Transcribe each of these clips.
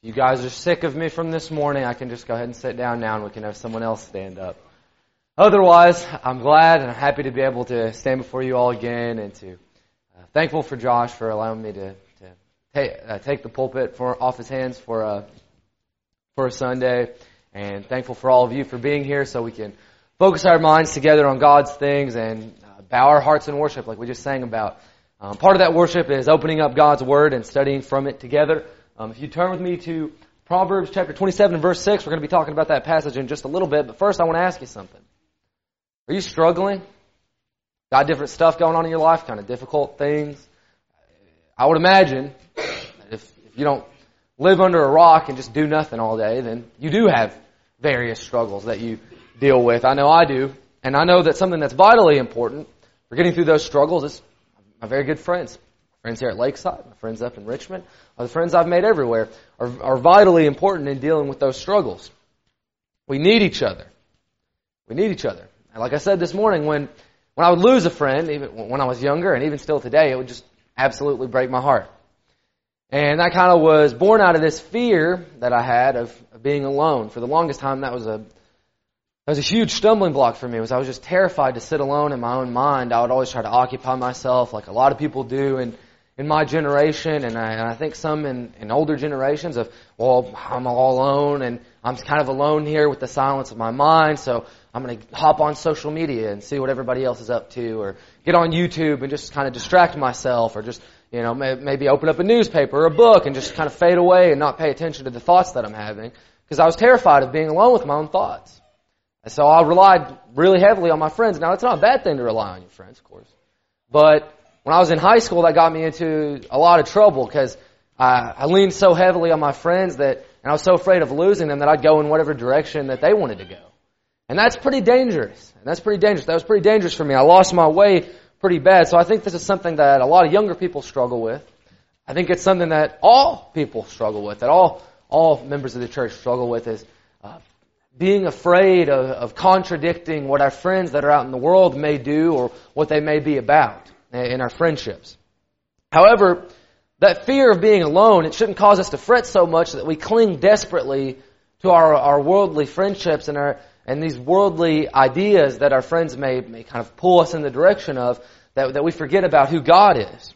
you guys are sick of me from this morning, I can just go ahead and sit down now and we can have someone else stand up. Otherwise, I'm glad and I'm happy to be able to stand before you all again and to thankful for Josh for allowing me to take the pulpit off his hands for a Sunday, and thankful for all of you for being here so we can focus our minds together on God's things and bow our hearts in worship like we just sang about. Part of that worship is opening up God's Word and studying from it together. If you turn with me to Proverbs chapter 27 and verse 6, we're going to be talking about that passage in just a little bit, but first I want to ask you something. Are you struggling? Got different stuff going on in your life, kind of difficult things? I would imagine that if you don't live under a rock and just do nothing all day, then you do have various struggles that you deal with. I know I do, and I know that something that's vitally important for getting through those struggles is my very good friends. My friends here at Lakeside, my friends up in Richmond, the friends I've made everywhere are vitally important in dealing with those struggles. We need each other. We need each other. And like I said this morning, when I would lose a friend, even when I was younger and even still today, it would just absolutely break my heart. And that kind of was born out of this fear that I had of being alone. For the longest time, that was a huge stumbling block for me. I was just terrified to sit alone in my own mind. I would always try to occupy myself like a lot of people do in my generation, and I think some in older generations of, well, I'm all alone, and I'm kind of alone here with the silence of my mind, so I'm going to hop on social media and see what everybody else is up to, or get on YouTube and just kind of distract myself, or just, you know, maybe open up a newspaper or a book and just kind of fade away and not pay attention to the thoughts that I'm having, because I was terrified of being alone with my own thoughts. And so I relied really heavily on my friends. Now, it's not a bad thing to rely on your friends, of course, but when I was in high school, that got me into a lot of trouble because I leaned so heavily on my friends and I was so afraid of losing them that I'd go in whatever direction that they wanted to go. And that's pretty dangerous. That was pretty dangerous for me. I lost my way pretty bad. So I think this is something that a lot of younger people struggle with. I think it's something that all people struggle with, that all members of the church struggle with, is being afraid of contradicting what our friends that are out in the world may do or what they may be about in our friendships. However, that fear of being alone, it shouldn't cause us to fret so much that we cling desperately to our worldly friendships and these worldly ideas that our friends may kind of pull us in the direction of, that we forget about who God is.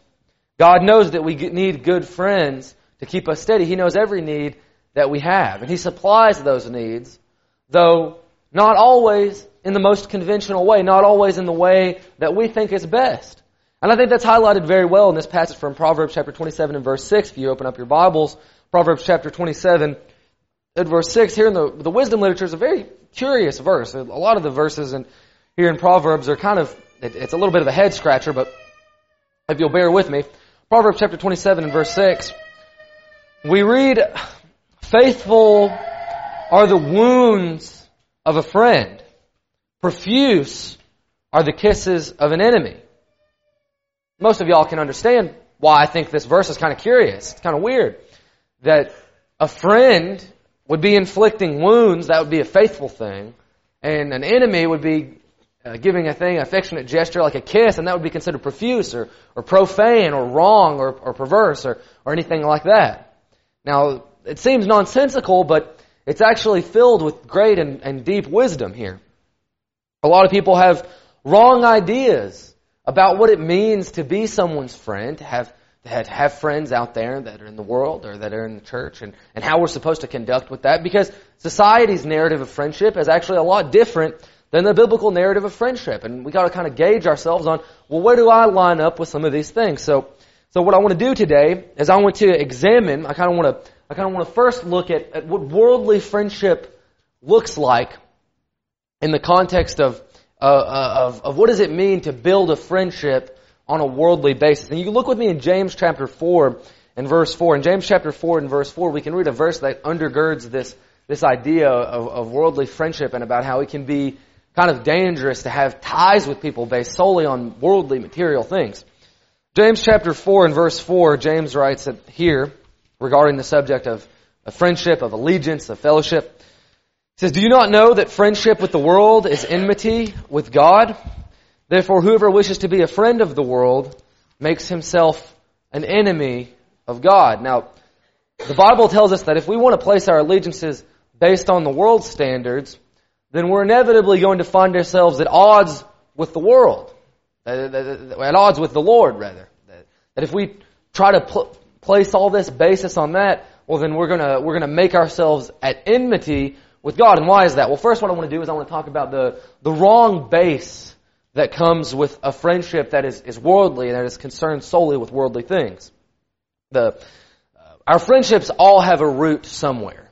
God knows that we need good friends to keep us steady. He knows every need that we have, and He supplies those needs, though not always in the most conventional way, not always in the way that we think is best. And I think that's highlighted very well in this passage from Proverbs chapter 27 and verse 6. If you open up your Bibles, Proverbs chapter 27 and verse 6, here in the wisdom literature is a very curious verse. A lot of the verses here in Proverbs are kind of, it's a little bit of a head scratcher, but if you'll bear with me. Proverbs chapter 27 and verse 6, we read, "Faithful are the wounds of a friend. Profuse are the kisses of an enemy." Most of y'all can understand why I think this verse is kind of curious. It's kind of weird that a friend would be inflicting wounds. That would be a faithful thing. And an enemy would be giving a thing, an affectionate gesture like a kiss, and that would be considered profuse or profane or wrong or perverse or anything like that. Now, it seems nonsensical, but it's actually filled with great and deep wisdom here. A lot of people have wrong ideas about what it means to be someone's friend, to have friends out there that are in the world or that are in the church, and how we're supposed to conduct with that, because society's narrative of friendship is actually a lot different than the biblical narrative of friendship. And we got to kind of gauge ourselves on, well, where do I line up with some of these things? So what I want to do today is I kind of want to first look at what worldly friendship looks like in the context of what does it mean to build a friendship on a worldly basis. And you can look with me in James chapter 4 and verse 4. In James chapter 4 and verse 4, we can read a verse that undergirds this idea of worldly friendship and about how it can be kind of dangerous to have ties with people based solely on worldly material things. James chapter 4 and verse 4, James writes here regarding the subject of friendship, of allegiance, of fellowship. It says, "Do you not know that friendship with the world is enmity with God? Therefore, whoever wishes to be a friend of the world makes himself an enemy of God." Now, The Bible tells us that if we want to place our allegiances based on the world's standards, then we're inevitably going to find ourselves at odds with the world, at odds with the Lord, rather. That if we try to place all this basis on that, well, then we're gonna make ourselves at enmity with God. And why is that? Well, first, what I want to do is I want to talk about the wrong base that comes with a friendship that is worldly and that is concerned solely with worldly things. Our friendships all have a root somewhere,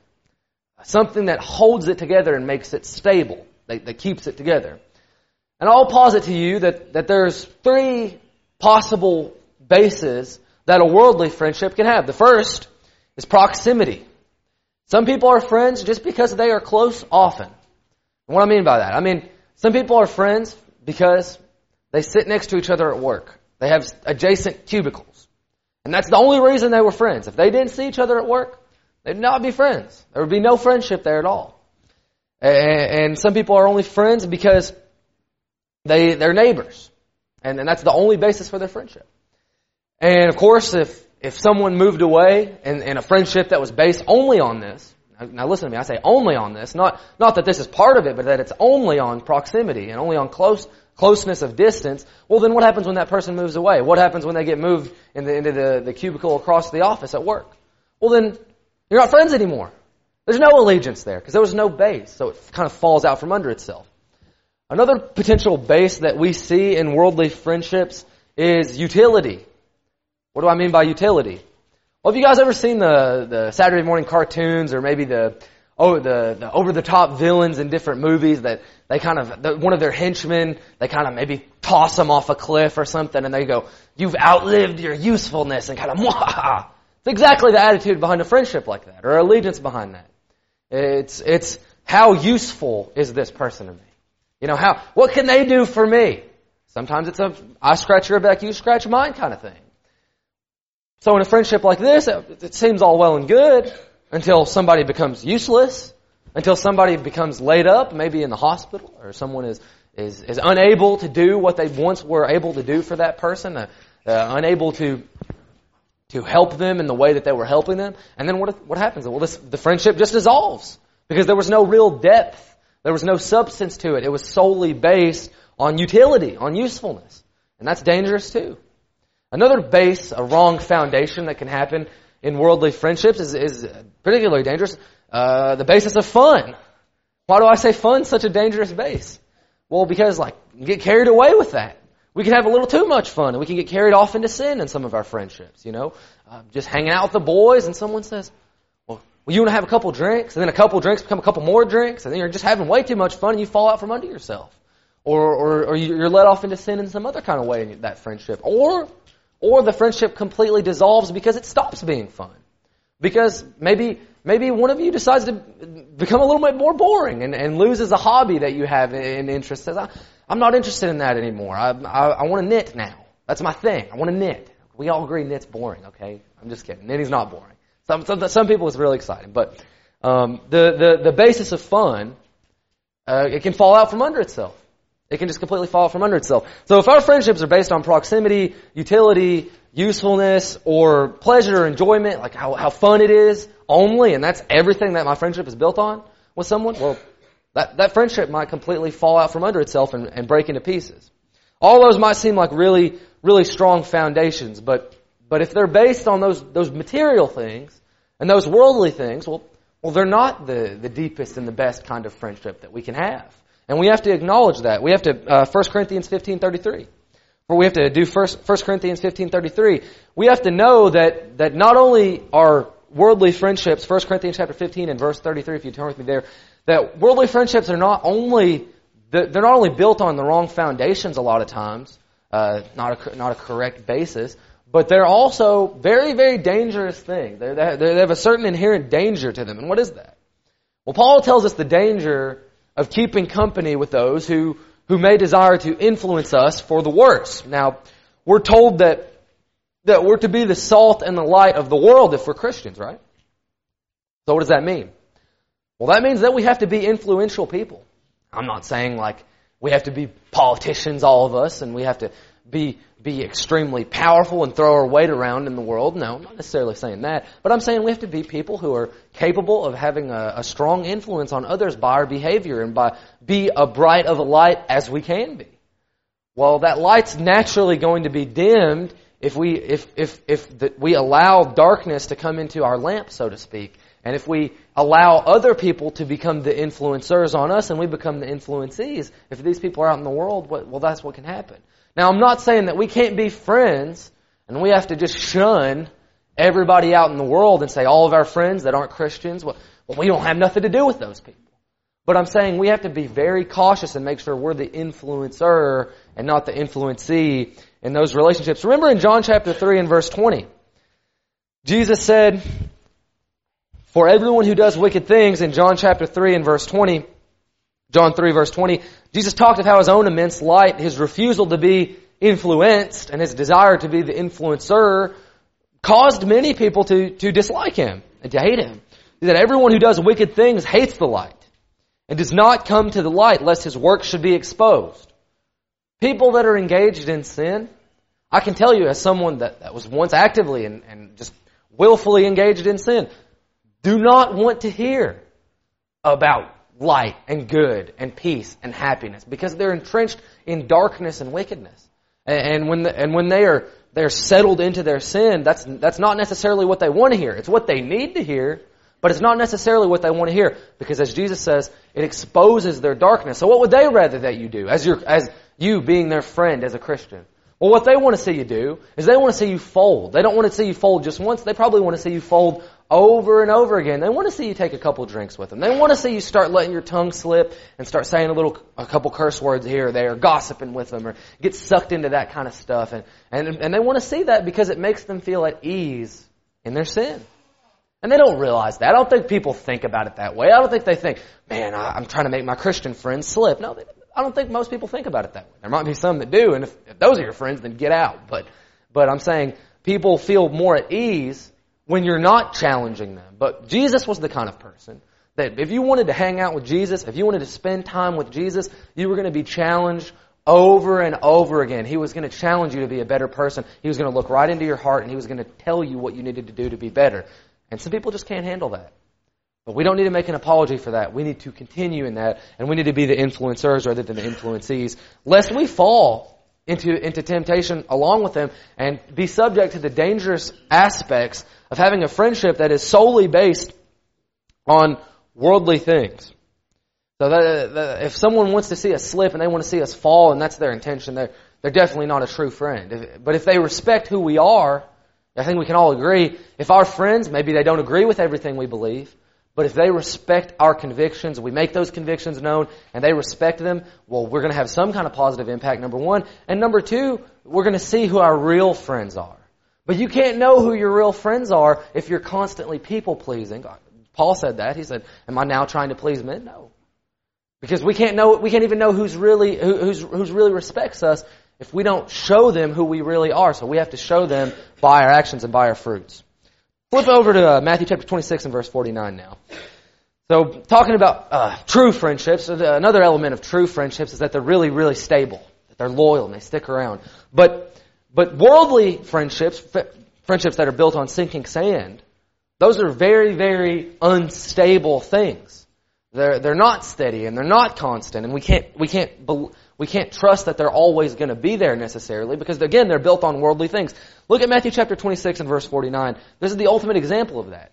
something that holds it together and makes it stable, that keeps it together. And I'll posit to you that there's three possible bases that a worldly friendship can have. The first is proximity. Some people are friends just because they are close often. And what I mean by that, I mean some people are friends because they sit next to each other at work. They have adjacent cubicles. And that's the only reason they were friends. If they didn't see each other at work, they'd not be friends. There would be no friendship there at all. And some people are only friends because they're neighbors. And that's the only basis for their friendship. And of course, if someone moved away and a friendship that was based only on this, now listen to me, I say only on this, not that this is part of it, but that it's only on proximity and only on closeness of distance, well then what happens when that person moves away? What happens when they get moved into the cubicle across the office at work? Well then, you're not friends anymore. There's no allegiance there because there was no base, so it kind of falls out from under itself. Another potential base that we see in worldly friendships is utility. What do I mean by utility? Well, have you guys ever seen the Saturday morning cartoons or maybe the over-the-top villains in different movies that they kind of, one of their henchmen, they kind of maybe toss them off a cliff or something and they go, "You've outlived your usefulness," and kind of, "Mwah!" It's exactly the attitude behind a friendship like that or allegiance behind that. It's how useful is this person to me? You know, what can they do for me? Sometimes it's I scratch your back, you scratch mine kind of thing. So in a friendship like this, it seems all well and good until somebody becomes useless, until somebody becomes laid up, maybe in the hospital, or someone is unable to do what they once were able to do for that person, unable to help them in the way that they were helping them. And then what happens? Well, the friendship just dissolves because there was no real depth. There was no substance to it. It was solely based on utility, on usefulness. And that's dangerous too. Another base, a wrong foundation that can happen in worldly friendships is particularly dangerous. The basis of fun. Why do I say fun's such a dangerous base? Well, because you get carried away with that. We can have a little too much fun, and we can get carried off into sin in some of our friendships. Just hanging out with the boys, and someone says, "Well, you want to have a couple drinks," and then a couple drinks become a couple more drinks, and then you're just having way too much fun, and you fall out from under yourself, or you're led off into sin in some other kind of way in that friendship, or the friendship completely dissolves because it stops being fun. Because maybe one of you decides to become a little bit more boring and loses a hobby that you have in interest. Says, I'm not interested in that anymore. I want to knit now. That's my thing. I want to knit. We all agree knit's boring, okay? I'm just kidding. Knitting's not boring. Some people it's really exciting. But the basis of fun, it can fall out from under itself. It can just completely fall from under itself. So if our friendships are based on proximity, utility, usefulness, or pleasure, enjoyment, like how fun it is only, and that's everything that my friendship is built on with someone, well, that friendship might completely fall out from under itself and break into pieces. All those might seem like really, really strong foundations, but if they're based on those material things and those worldly things, well, they're not the deepest and the best kind of friendship that we can have. And we have to acknowledge that. We have to, 1 Corinthians 15:33. Or we have to do 1 Corinthians 15:33. We have to know that not only are worldly friendships, 1 Corinthians chapter 15 and verse 33, if you turn with me there, that worldly friendships are not only built on the wrong foundations a lot of times, not a correct basis, but they're also very, very dangerous things. They have a certain inherent danger to them. And what is that? Well, Paul tells us the danger of keeping company with those who may desire to influence us for the worse. Now, we're told that we're to be the salt and the light of the world if we're Christians, right? So what does that mean? Well, that means that we have to be influential people. I'm not saying we have to be politicians, all of us, and we have to be extremely powerful and throw our weight around in the world. No, I'm not necessarily saying that. But I'm saying we have to be people who are capable of having a strong influence on others by our behavior and by be a bright of a light as we can be. Well, that light's naturally going to be dimmed if we allow darkness to come into our lamp, so to speak. And if we allow other people to become the influencers on us and we become the influencees, if these people are out in the world, well, that's what can happen. Now, I'm not saying that we can't be friends and we have to just shun everybody out in the world and say all of our friends that aren't Christians, well, we don't have nothing to do with those people. But I'm saying we have to be very cautious and make sure we're the influencer and not the influencee in those relationships. Remember in John chapter 3 and verse 20, Jesus said, for everyone who does wicked things, in John chapter 3 and verse 20, John 3 verse 20, Jesus talked of how his own immense light, his refusal to be influenced and his desire to be the influencer caused many people to dislike him and to hate him. He said, everyone who does wicked things hates the light and does not come to the light lest his work should be exposed. People that are engaged in sin, I can tell you as someone that was once actively and just willfully engaged in sin, do not want to hear about light and good and peace and happiness because they're entrenched in darkness and wickedness. And when they're settled into their sin, that's not necessarily what they want to hear. It's what they need to hear, but it's not necessarily what they want to hear because, as Jesus says, it exposes their darkness. So what would they rather that you do as you being their friend as a Christian? Well, what they want to see you do is they want to see you fold. They don't want to see you fold just once. They probably want to see you fold over and over again. They want to see you take a couple drinks with them. They want to see you start letting your tongue slip and start saying a couple curse words here or there, or gossiping with them, or get sucked into that kind of stuff. And they want to see that because it makes them feel at ease in their sin. And they don't realize that. I don't think people think about it that way. I don't think they think, man, I'm trying to make my Christian friends slip. No, I don't think most people think about it that way. There might be some that do, and if those are your friends, then get out. But I'm saying people feel more at ease when you're not challenging them. But Jesus was the kind of person that if you wanted to hang out with Jesus, if you wanted to spend time with Jesus, you were going to be challenged over and over again. He was going to challenge you to be a better person. He was going to look right into your heart and he was going to tell you what you needed to do to be better. And some people just can't handle that. But we don't need to make an apology for that. We need to continue in that and we need to be the influencers rather than the influencees, lest we fall into temptation along with them and be subject to the dangerous aspects of having a friendship that is solely based on worldly things. So that if someone wants to see us slip and they want to see us fall and that's their intention, they're definitely not a true friend. But if they respect who we are, I think we can all agree, if our friends, maybe they don't agree with everything we believe, but if they respect our convictions, we make those convictions known, and they respect them, well, we're going to have some kind of positive impact, number one. And number two, we're going to see who our real friends are. But you can't know who your real friends are if you're constantly people-pleasing. Paul said that. He said, am I now trying to please men? No. Because we can't even know who's really respects us if we don't show them who we really are. So we have to show them by our actions and by our fruits. Flip over to Matthew chapter 26 and verse 49 now. So talking about true friendships, another element of true friendships is that they're really, really stable, that they're loyal and they stick around. But worldly friendships that are built on sinking sand, those are very, very unstable things. They're not steady and they're not constant, and we can't trust that they're always going to be there necessarily because, again, they're built on worldly things. Look at Matthew chapter 26 and verse 49. This is the ultimate example of that.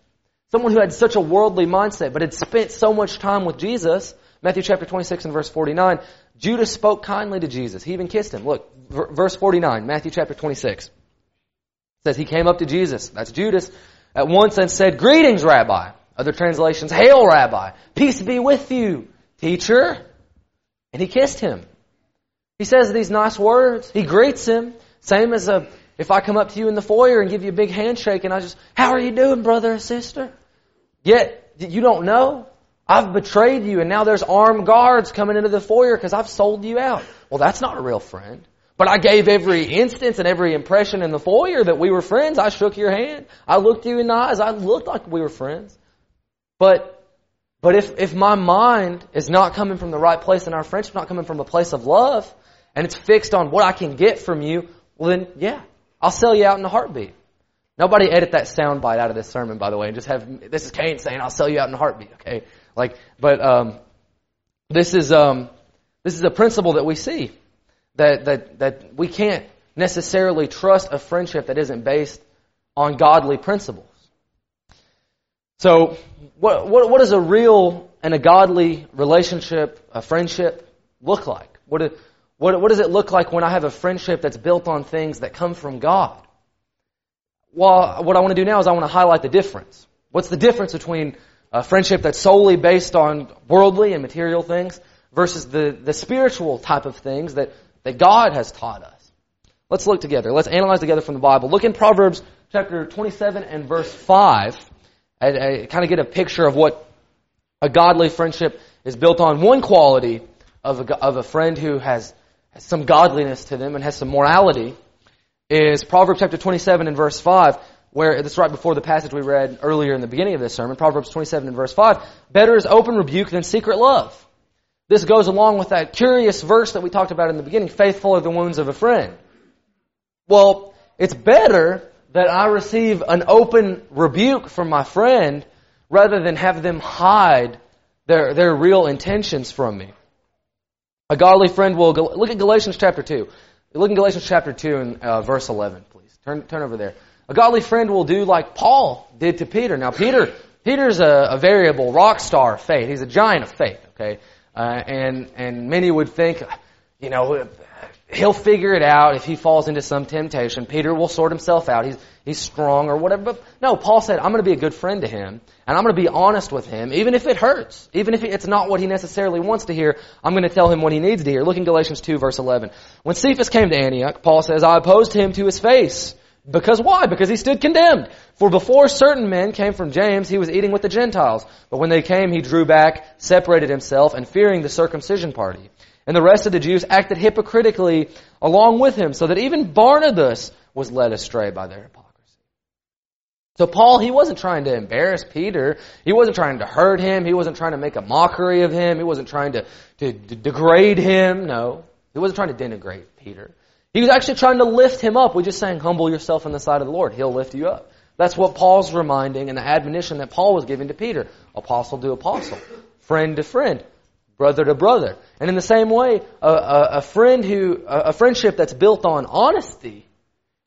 Someone who had such a worldly mindset but had spent so much time with Jesus. Matthew chapter 26 and verse 49. Judas spoke kindly to Jesus. He even kissed him. Look, verse 49, Matthew chapter 26. It says he came up to Jesus, that's Judas, at once and said, "Greetings, Rabbi." Other translations, "Hail, Rabbi." "Peace be with you, teacher." And he kissed him. He says these nice words. He greets him. Same as if I come up to you in the foyer and give you a big handshake and I just, "How are you doing, brother or sister?" Yet, you don't know. I've betrayed you and now there's armed guards coming into the foyer because I've sold you out. Well, that's not a real friend. But I gave every instance and every impression in the foyer that we were friends. I shook your hand. I looked you in the eyes. I looked like we were friends. But if my mind is not coming from the right place and our friendship not coming from a place of love, and it's fixed on what I can get from you, well then, yeah, I'll sell you out in a heartbeat. Nobody edit that sound bite out of this sermon, by the way, and just have, this is Cain saying, I'll sell you out in a heartbeat, okay? Like, but this is a principle that we see, that we can't necessarily trust a friendship that isn't based on godly principles. So what does a real and a godly relationship, a friendship, look like? What does it look like when I have a friendship that's built on things that come from God? Well, what I want to do now is I want to highlight the difference. What's the difference between a friendship that's solely based on worldly and material things versus the spiritual type of things that God has taught us? Let's look together. Let's analyze together from the Bible. Look in Proverbs chapter 27 and verse 5. I kind of get a picture of what a godly friendship is built on. One quality of a friend who has some godliness to them and has some morality is Proverbs chapter 27 and verse 5, where this is right before the passage we read earlier in the beginning of this sermon, Proverbs 27 and verse 5, better is open rebuke than secret love. This goes along with that curious verse that we talked about in the beginning, faithful are the wounds of a friend. Well, it's better that I receive an open rebuke from my friend rather than have them hide their real intentions from me. A godly friend will go, look at Galatians chapter 2. Look in Galatians chapter 2 and verse 11, please. Turn over there. A godly friend will do like Paul did to Peter. Now, Peter's a variable rock star of faith. He's a giant of faith, okay? And many would think, you know, he'll figure it out if he falls into some temptation. Peter will sort himself out. He's strong or whatever. But no, Paul said, I'm going to be a good friend to him, and I'm going to be honest with him, even if it hurts. Even if it's not what he necessarily wants to hear, I'm going to tell him what he needs to hear. Look in Galatians 2, verse 11. When Cephas came to Antioch, Paul says, I opposed him to his face. Because why? Because he stood condemned. For before certain men came from James, he was eating with the Gentiles. But when they came, he drew back, separated himself, and fearing the circumcision party. And the rest of the Jews acted hypocritically along with him, so that even Barnabas was led astray by their hypocrisy. So Paul, he wasn't trying to embarrass Peter. He wasn't trying to hurt him. He wasn't trying to make a mockery of him. He wasn't trying to degrade him. No, he wasn't trying to denigrate Peter. He was actually trying to lift him up. We just sang, humble yourself in the sight of the Lord. He'll lift you up. That's what Paul's reminding and the admonition that Paul was giving to Peter. Apostle to apostle, friend to friend, brother to brother. And in the same way, a friendship that's built on honesty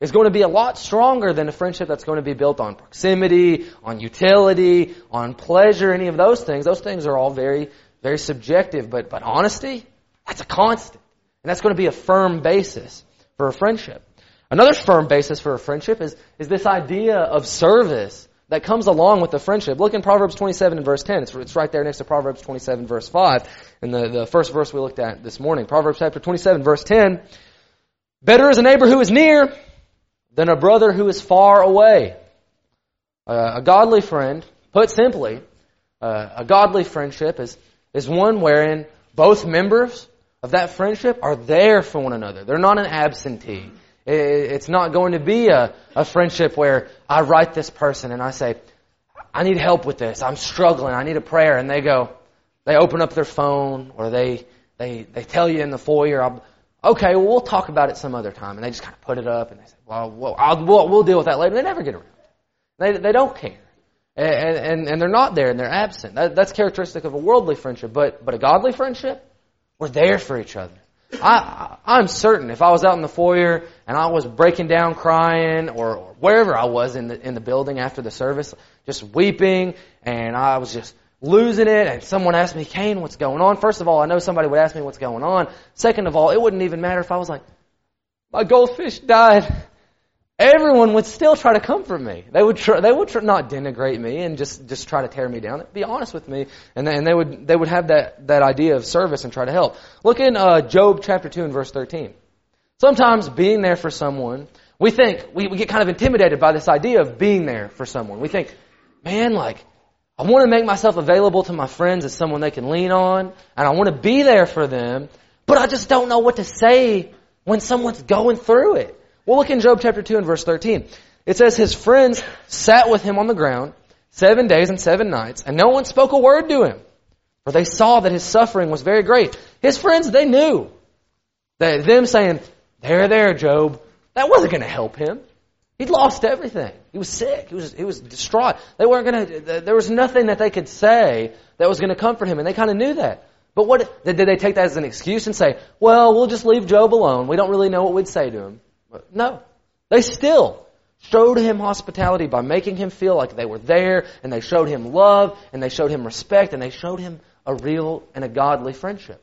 is going to be a lot stronger than a friendship that's going to be built on proximity, on utility, on pleasure, any of those things. Those things are all very, very subjective. But honesty, that's a constant. And that's going to be a firm basis for a friendship. Another firm basis for a friendship is this idea of service that comes along with the friendship. Look in Proverbs 27 and verse 10. It's right there next to Proverbs 27 verse 5. And the first verse we looked at this morning. Proverbs chapter 27 verse 10. Better is a neighbor who is near than a brother who is far away. A godly friend, put simply, a godly friendship is one wherein both members of that friendship are there for one another. They're not an absentee. It's not going to be a friendship where I write this person and I say, I need help with this. I'm struggling. I need a prayer. And they open up their phone or they tell you in the foyer, okay, well, we'll talk about it some other time. And they just kind of put it up and they say, we'll deal with that later. They never get around it. They don't care. And they're not there and they're absent. That's characteristic of a worldly friendship. But a godly friendship? We're there for each other. I'm certain if I was out in the foyer and I was breaking down crying or wherever I was in the building after the service, just weeping and I was just losing it and someone asked me, Cain, what's going on? First of all, I know somebody would ask me what's going on. Second of all, it wouldn't even matter if I was like, my goldfish died. Everyone would still try to comfort me. They would not denigrate me and just try to tear me down. Be honest with me, and they would have that idea of service and try to help. Look in Job chapter 2 and verse 13. Sometimes being there for someone, we think we get kind of intimidated by this idea of being there for someone. We think, man, like I want to make myself available to my friends as someone they can lean on, and I want to be there for them, but I just don't know what to say when someone's going through it. Well, look in Job chapter 2 and verse 13. It says, his friends sat with him on the ground 7 days and 7 nights, and no one spoke a word to him, for they saw that his suffering was very great. His friends, they knew. Them saying, there, Job, that wasn't going to help him. He'd lost everything. He was sick. He was distraught. There was nothing that they could say that was going to comfort him, and they kind of knew that. But what did they take that as an excuse and say, well, we'll just leave Job alone. We don't really know what we'd say to him. No. They still showed him hospitality by making him feel like they were there, and they showed him love, and they showed him respect, and they showed him a real and a godly friendship.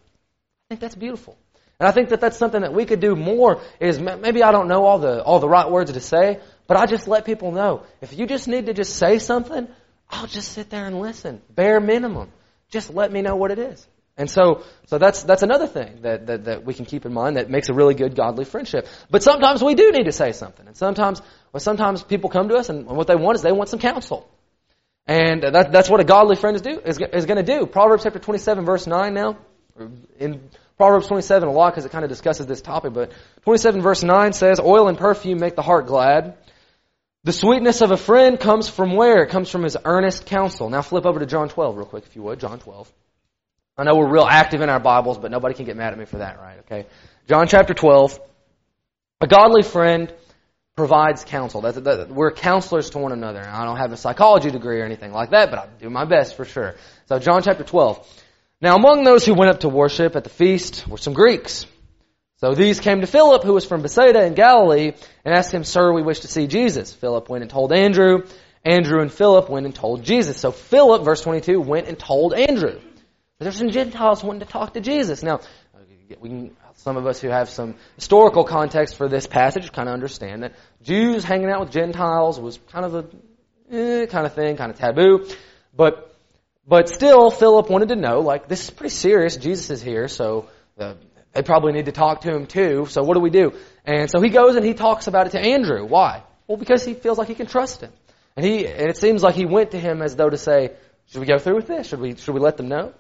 I think that's beautiful. And I think that that's something that we could do more is maybe I don't know all the right words to say, but I just let people know. If you just need to just say something, I'll just sit there and listen. Bare minimum. Just let me know what it is. And so that's another thing that we can keep in mind that makes a really good godly friendship. But sometimes we do need to say something. And sometimes people come to us and what they want is they want some counsel. And that's what a godly friend is going to do. Proverbs chapter 27 verse 9 now. In Proverbs 27 a lot because it kind of discusses this topic, but 27 verse 9 says, oil and perfume make the heart glad. The sweetness of a friend comes from where? It comes from his earnest counsel. Now flip over to John 12 real quick if you would. John 12. I know we're real active in our Bibles, but nobody can get mad at me for that, right? Okay. John chapter 12. A godly friend provides counsel. We're counselors to one another. I don't have a psychology degree or anything like that, but I do my best for sure. So John chapter 12. Now among those who went up to worship at the feast were some Greeks. So these came to Philip, who was from Bethsaida in Galilee, and asked him, Sir, we wish to see Jesus. Philip went and told Andrew. Andrew and Philip went and told Jesus. So Philip, verse 22, went and told Andrew. But there's some Gentiles wanting to talk to Jesus. Now, some of us who have some historical context for this passage kind of understand that Jews hanging out with Gentiles was kind of a kind of thing, kind of taboo. But still, Philip wanted to know, like, this is pretty serious. Jesus is here, so they probably need to talk to him too. So what do we do? And so he goes and he talks about it to Andrew. Why? Well, because he feels like he can trust him. And it seems like he went to him as though to say, should we go through with this? Should we let them know?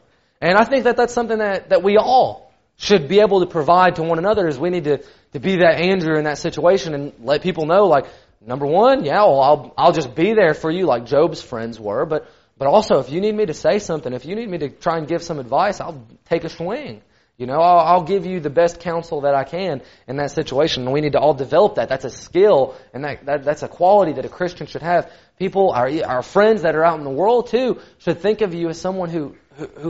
And I think that that's something that we all should be able to provide to one another is we need to be that Andrew in that situation and let people know, like, number one, yeah, well, I'll just be there for you like Job's friends were, But also, if you need me to say something, if you need me to try and give some advice, I'll take a swing. You know, I'll give you the best counsel that I can in that situation. And we need to all develop that. That's a skill, and that's a quality that a Christian should have. People, our friends that are out in the world too, should think of you as someone who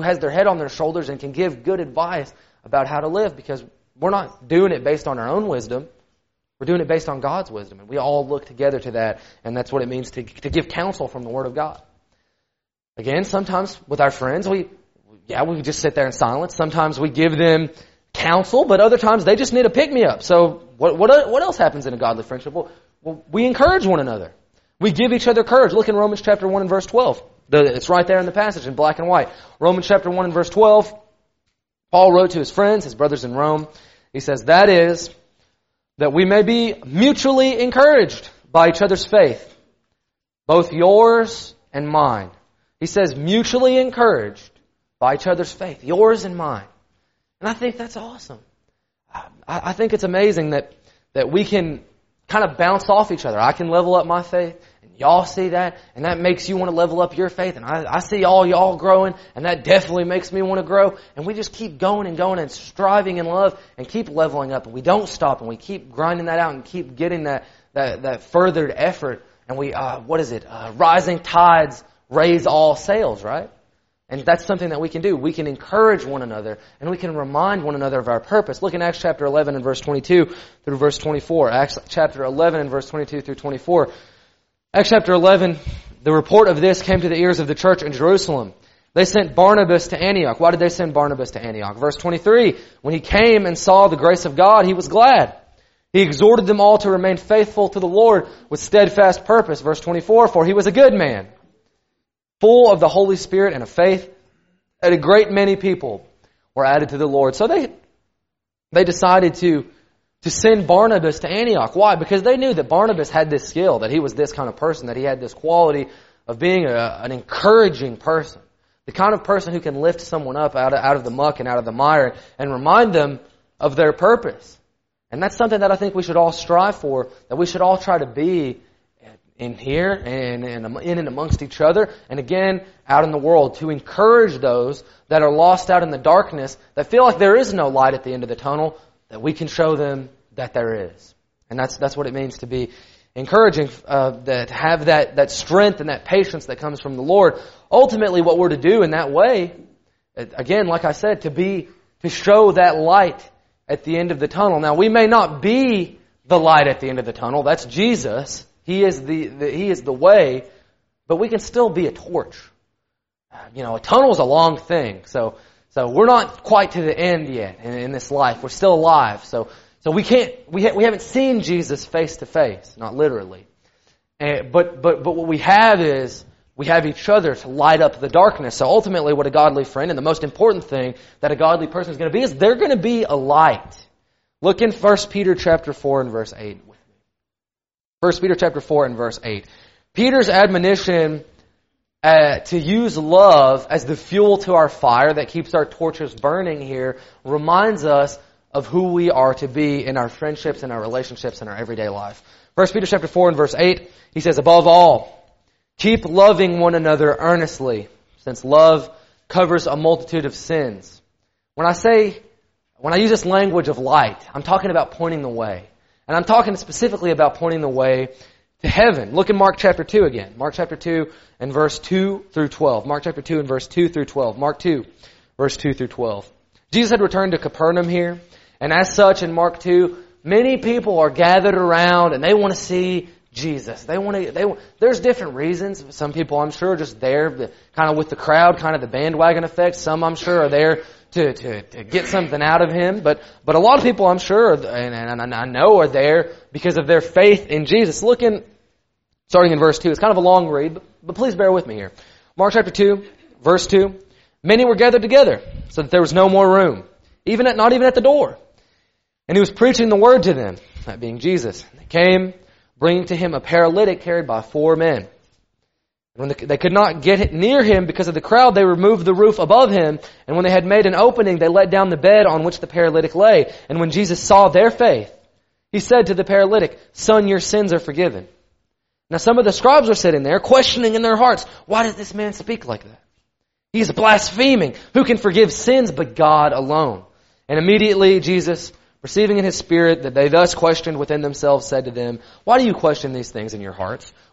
has their head on their shoulders and can give good advice about how to live, because we're not doing it based on our own wisdom. We're doing it based on God's wisdom. And we all look together to that, and that's what it means to give counsel from the Word of God. Again, sometimes with our friends, we just sit there in silence. Sometimes we give them counsel, but other times they just need a pick-me-up. So what else happens in a godly friendship? Well, we encourage one another. We give each other courage. Look in Romans chapter 1 and verse 12. It's right there in the passage in black and white. Romans chapter 1 and verse 12, Paul wrote to his friends, his brothers in Rome. He says, that is, that we may be mutually encouraged by each other's faith, both yours and mine. He says, mutually encouraged by each other's faith, yours and mine. And I think that's awesome. I think it's amazing that we can kind of bounce off each other. I can level up my faith, and y'all see that, and that makes you want to level up your faith. And I see all y'all growing, and that definitely makes me want to grow. And we just keep going and going and striving in love and keep leveling up. And we don't stop, and we keep grinding that out and keep getting that furthered effort. And we, rising tides raise all sails, right? And that's something that we can do. We can encourage one another, and we can remind one another of our purpose. Look in Acts chapter 11 and verse 22 through verse 24. Acts chapter 11 and verse 22 through 24. Acts chapter 11, the report of this came to the ears of the church in Jerusalem. They sent Barnabas to Antioch. Why did they send Barnabas to Antioch? Verse 23, when he came and saw the grace of God, he was glad. He exhorted them all to remain faithful to the Lord with steadfast purpose. Verse 24, for he was a good man, full of the Holy Spirit and of faith, and a great many people were added to the Lord. So they decided to send Barnabas to Antioch. Why? Because they knew that Barnabas had this skill, that he was this kind of person, that he had this quality of being an encouraging person, the kind of person who can lift someone up out of the muck and out of the mire and remind them of their purpose. And that's something that I think we should all strive for, that we should all try to be in here and in and amongst each other, and again, out in the world, to encourage those that are lost out in the darkness, that feel like there is no light at the end of the tunnel, that we can show them that there is. And that's what it means to be encouraging, that have that strength and that patience that comes from the Lord. Ultimately, what we're to do in that way, again, like I said, to show that light at the end of the tunnel. Now, we may not be the light at the end of the tunnel. That's Jesus. He is the way, but we can still be a torch. You know, a tunnel is a long thing, so we're not quite to the end yet in this life. We're still alive, so we haven't seen Jesus face to face, not literally. But what we have is we have each other to light up the darkness. So ultimately, what a godly friend and the most important thing that a godly person is going to be is they're going to be a light. Look in 1 Peter chapter 4 and verse 8 with me. 1 Peter chapter 4 and verse 8. Peter's admonition to use love as the fuel to our fire that keeps our torches burning here reminds us of who we are to be in our friendships, in our relationships, in our everyday life. 1 Peter chapter 4 and verse 8, he says, "Above all, keep loving one another earnestly, since love covers a multitude of sins." When I use this language of light, I'm talking about pointing the way. And I'm talking specifically about pointing the way to heaven. Look in Mark chapter 2 again. Mark chapter 2 and verse 2 through 12. Mark chapter 2 and verse 2 through 12. Mark 2, verse 2 through 12. Jesus had returned to Capernaum here. And as such, in Mark 2, many people are gathered around and they want to see Jesus. There's different reasons. Some people, I'm sure, are just there kind of with the crowd, kind of the bandwagon effect. Some, I'm sure, are there to get something out of him. But a lot of people, I'm sure, and I know, are there because of their faith in Jesus. Starting in verse 2. It's kind of a long read, but please bear with me here. Mark chapter 2, verse 2. "Many were gathered together, so that there was no more room, not even at the door. And he was preaching the word to them," that being Jesus. "They came, bringing to him a paralytic carried by four men. When they could not get near him because of the crowd, they removed the roof above him. And when they had made an opening, they let down the bed on which the paralytic lay. And when Jesus saw their faith, he said to the paralytic, 'Son, your sins are forgiven.' Now some of the scribes were sitting there, questioning in their hearts, 'Why does this man speak like that? He is blaspheming. Who can forgive sins but God alone?' And immediately Jesus, perceiving in his spirit that they thus questioned within themselves, said to them, 'Why do you question these things in your hearts?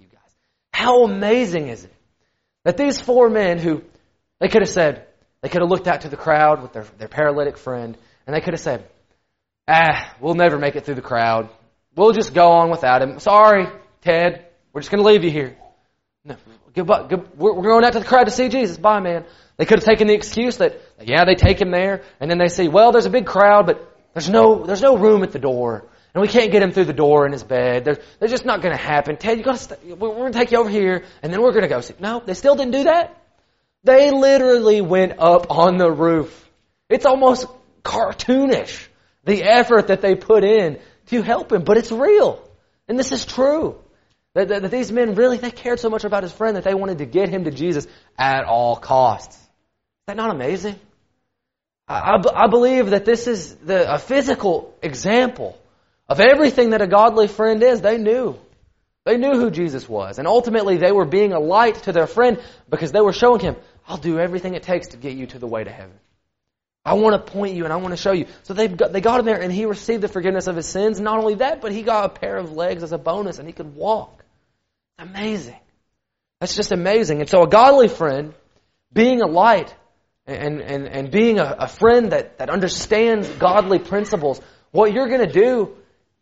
you guys. How amazing is it that these four men who, they could have looked out to the crowd with their paralytic friend, and they could have said, "We'll never make it through the crowd. We'll just go on without him. Sorry, Ted, we're just going to leave you here. No, goodbye. We're going out to the crowd to see Jesus. Bye, man." They could have taken the excuse that, they take him there, and then they see, well, there's a big crowd, but there's no room at the door. And we can't get him through the door in his bed. They're just not going to happen. Ted, we're going to take you over here, and then we're going to go see. No, they still didn't do that. They literally went up on the roof. It's almost cartoonish, the effort that they put in to help him. But it's real. And this is true. That these men really, they cared so much about his friend that they wanted to get him to Jesus at all costs. Is that not amazing? I believe that this is a physical example of everything that a godly friend is. They knew who Jesus was. And ultimately, they were being a light to their friend because they were showing him, "I'll do everything it takes to get you to the way to heaven. I want to point you and I want to show you." So they got him there, and he received the forgiveness of his sins. Not only that, but he got a pair of legs as a bonus, and he could walk. Amazing. That's just amazing. And so a godly friend, being a light and being a friend that understands godly principles, what you're going to do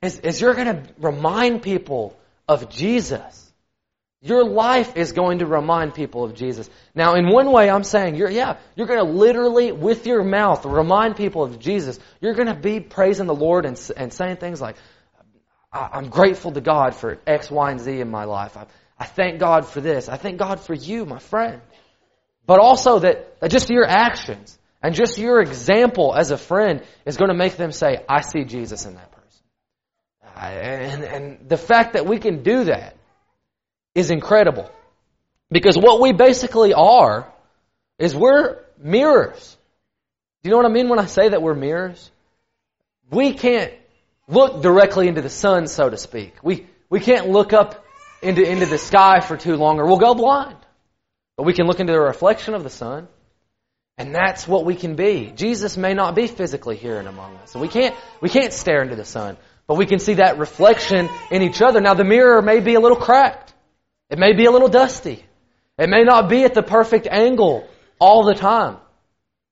is you're going to remind people of Jesus. Your life is going to remind people of Jesus. Now, in one way, I'm saying, you're going to literally, with your mouth, remind people of Jesus. You're going to be praising the Lord and saying things like, "I'm grateful to God for X, Y, and Z in my life. I thank God for this. I thank God for you, my friend." But also that just your actions and just your example as a friend is going to make them say, "I see Jesus in that person. And the fact that we can do that is incredible. Because what we basically are is we're mirrors. Do you know what I mean when I say that we're mirrors? We can't look directly into the sun, so to speak. We can't look up into the sky for too long or we'll go blind. But we can look into the reflection of the sun. And that's what we can be. Jesus may not be physically here and among us. So we can't stare into the sun. But we can see that reflection in each other. Now the mirror may be a little cracked. It may be a little dusty. It may not be at the perfect angle all the time.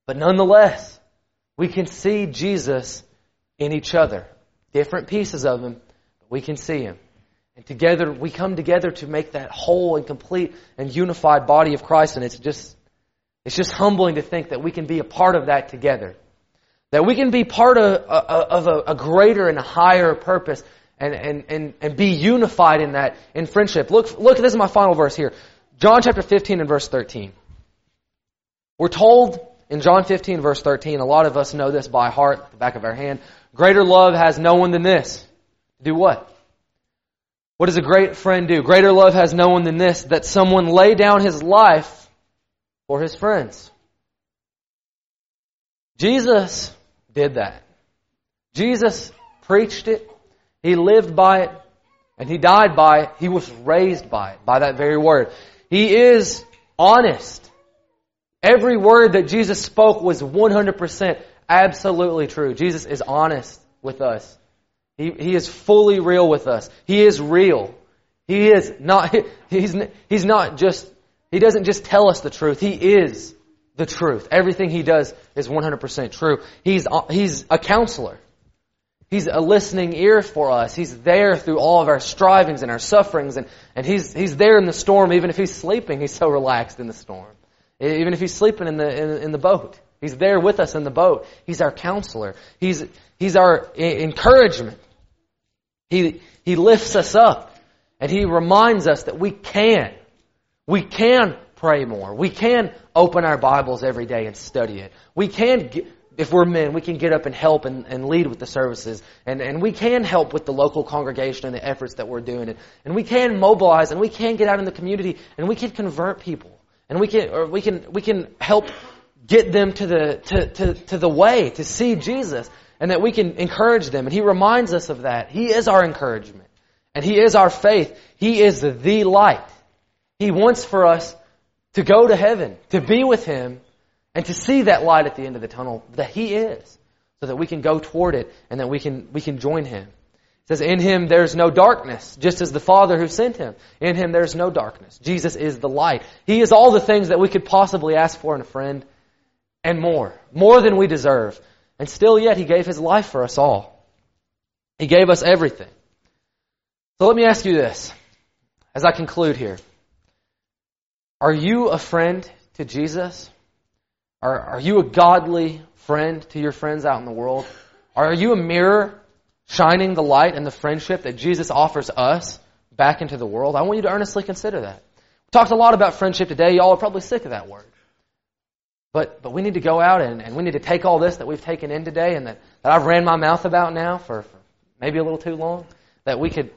But nonetheless, we can see Jesus in each other. Different pieces of Him, but we can see Him. And together, we come together to make that whole and complete and unified body of Christ. And it's just humbling to think that we can be a part of that together. That we can be part of a greater and a higher purpose and be unified in that, in friendship. Look, this is my final verse here. John chapter 15 and verse 13. We're told in John 15 verse 13, a lot of us know this by heart, the back of our hand, greater love has no one than this. Do what? What does a great friend do? Greater love has no one than this, that someone lay down his life for his friends. Jesus did that. Jesus preached it. He lived by it, and He died by it. He was raised by it, by that very word. He is honest. Every word that Jesus spoke was 100% absolutely true. Jesus is honest with us. He is fully real with us. He is real. He is not. He's not just. He doesn't just tell us the truth. He is the truth. Everything He does is 100% true. He's a counselor. He's a listening ear for us. He's there through all of our strivings and our sufferings. And He's there in the storm. Even if he's sleeping, He's so relaxed in the storm. Even if he's sleeping in the boat, He's there with us in the boat. He's our counselor. He's our encouragement. He lifts us up. And He reminds us that we can pray more. We can open our Bibles every day and study it. We can get... If we're men, we can get up and help and lead with the services. And we can help with the local congregation and the efforts that we're doing. And we can mobilize, and we can get out in the community, and we can convert people. And we can help get them to the way, to see Jesus, and that we can encourage them. And He reminds us of that. He is our encouragement. And He is our faith. He is the light. He wants for us to go to heaven, to be with Him, and to see that light at the end of the tunnel that He is, so that we can go toward it and that we can join Him. It says, in Him there's no darkness, just as the Father who sent Him. In Him there's no darkness. Jesus is the light. He is all the things that we could possibly ask for in a friend and more than we deserve. And still yet He gave His life for us all. He gave us everything. So let me ask you this as I conclude here. Are you a friend to Jesus? Are you a godly friend to your friends out in the world? Are you a mirror shining the light and the friendship that Jesus offers us back into the world? I want you to earnestly consider that. We talked a lot about friendship today. Y'all are probably sick of that word. But we need to go out and we need to take all this that we've taken in today and that I've ran my mouth about now for maybe a little too long, that we could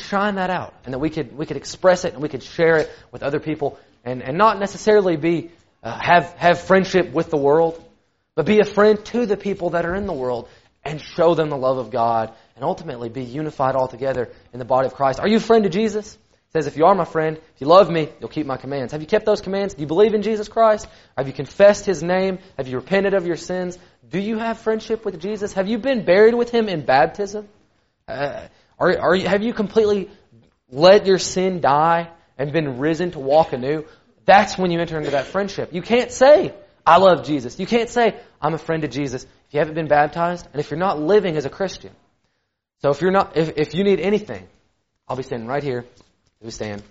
shine that out and that we could express it and we could share it with other people and not necessarily be... Have friendship with the world, but be a friend to the people that are in the world and show them the love of God and ultimately be unified all together in the body of Christ. Are you a friend to Jesus? He says, if you are my friend, if you love me, you'll keep my commands. Have you kept those commands? Do you believe in Jesus Christ? Have you confessed His name? Have you repented of your sins? Do you have friendship with Jesus? Have you been buried with Him in baptism? Have you completely let your sin die and been risen to walk anew? That's when you enter into that friendship. You can't say, I love Jesus. You can't say, I'm a friend to Jesus, if you haven't been baptized and if you're not living as a Christian. So if you need anything, I'll be standing right here. We stand.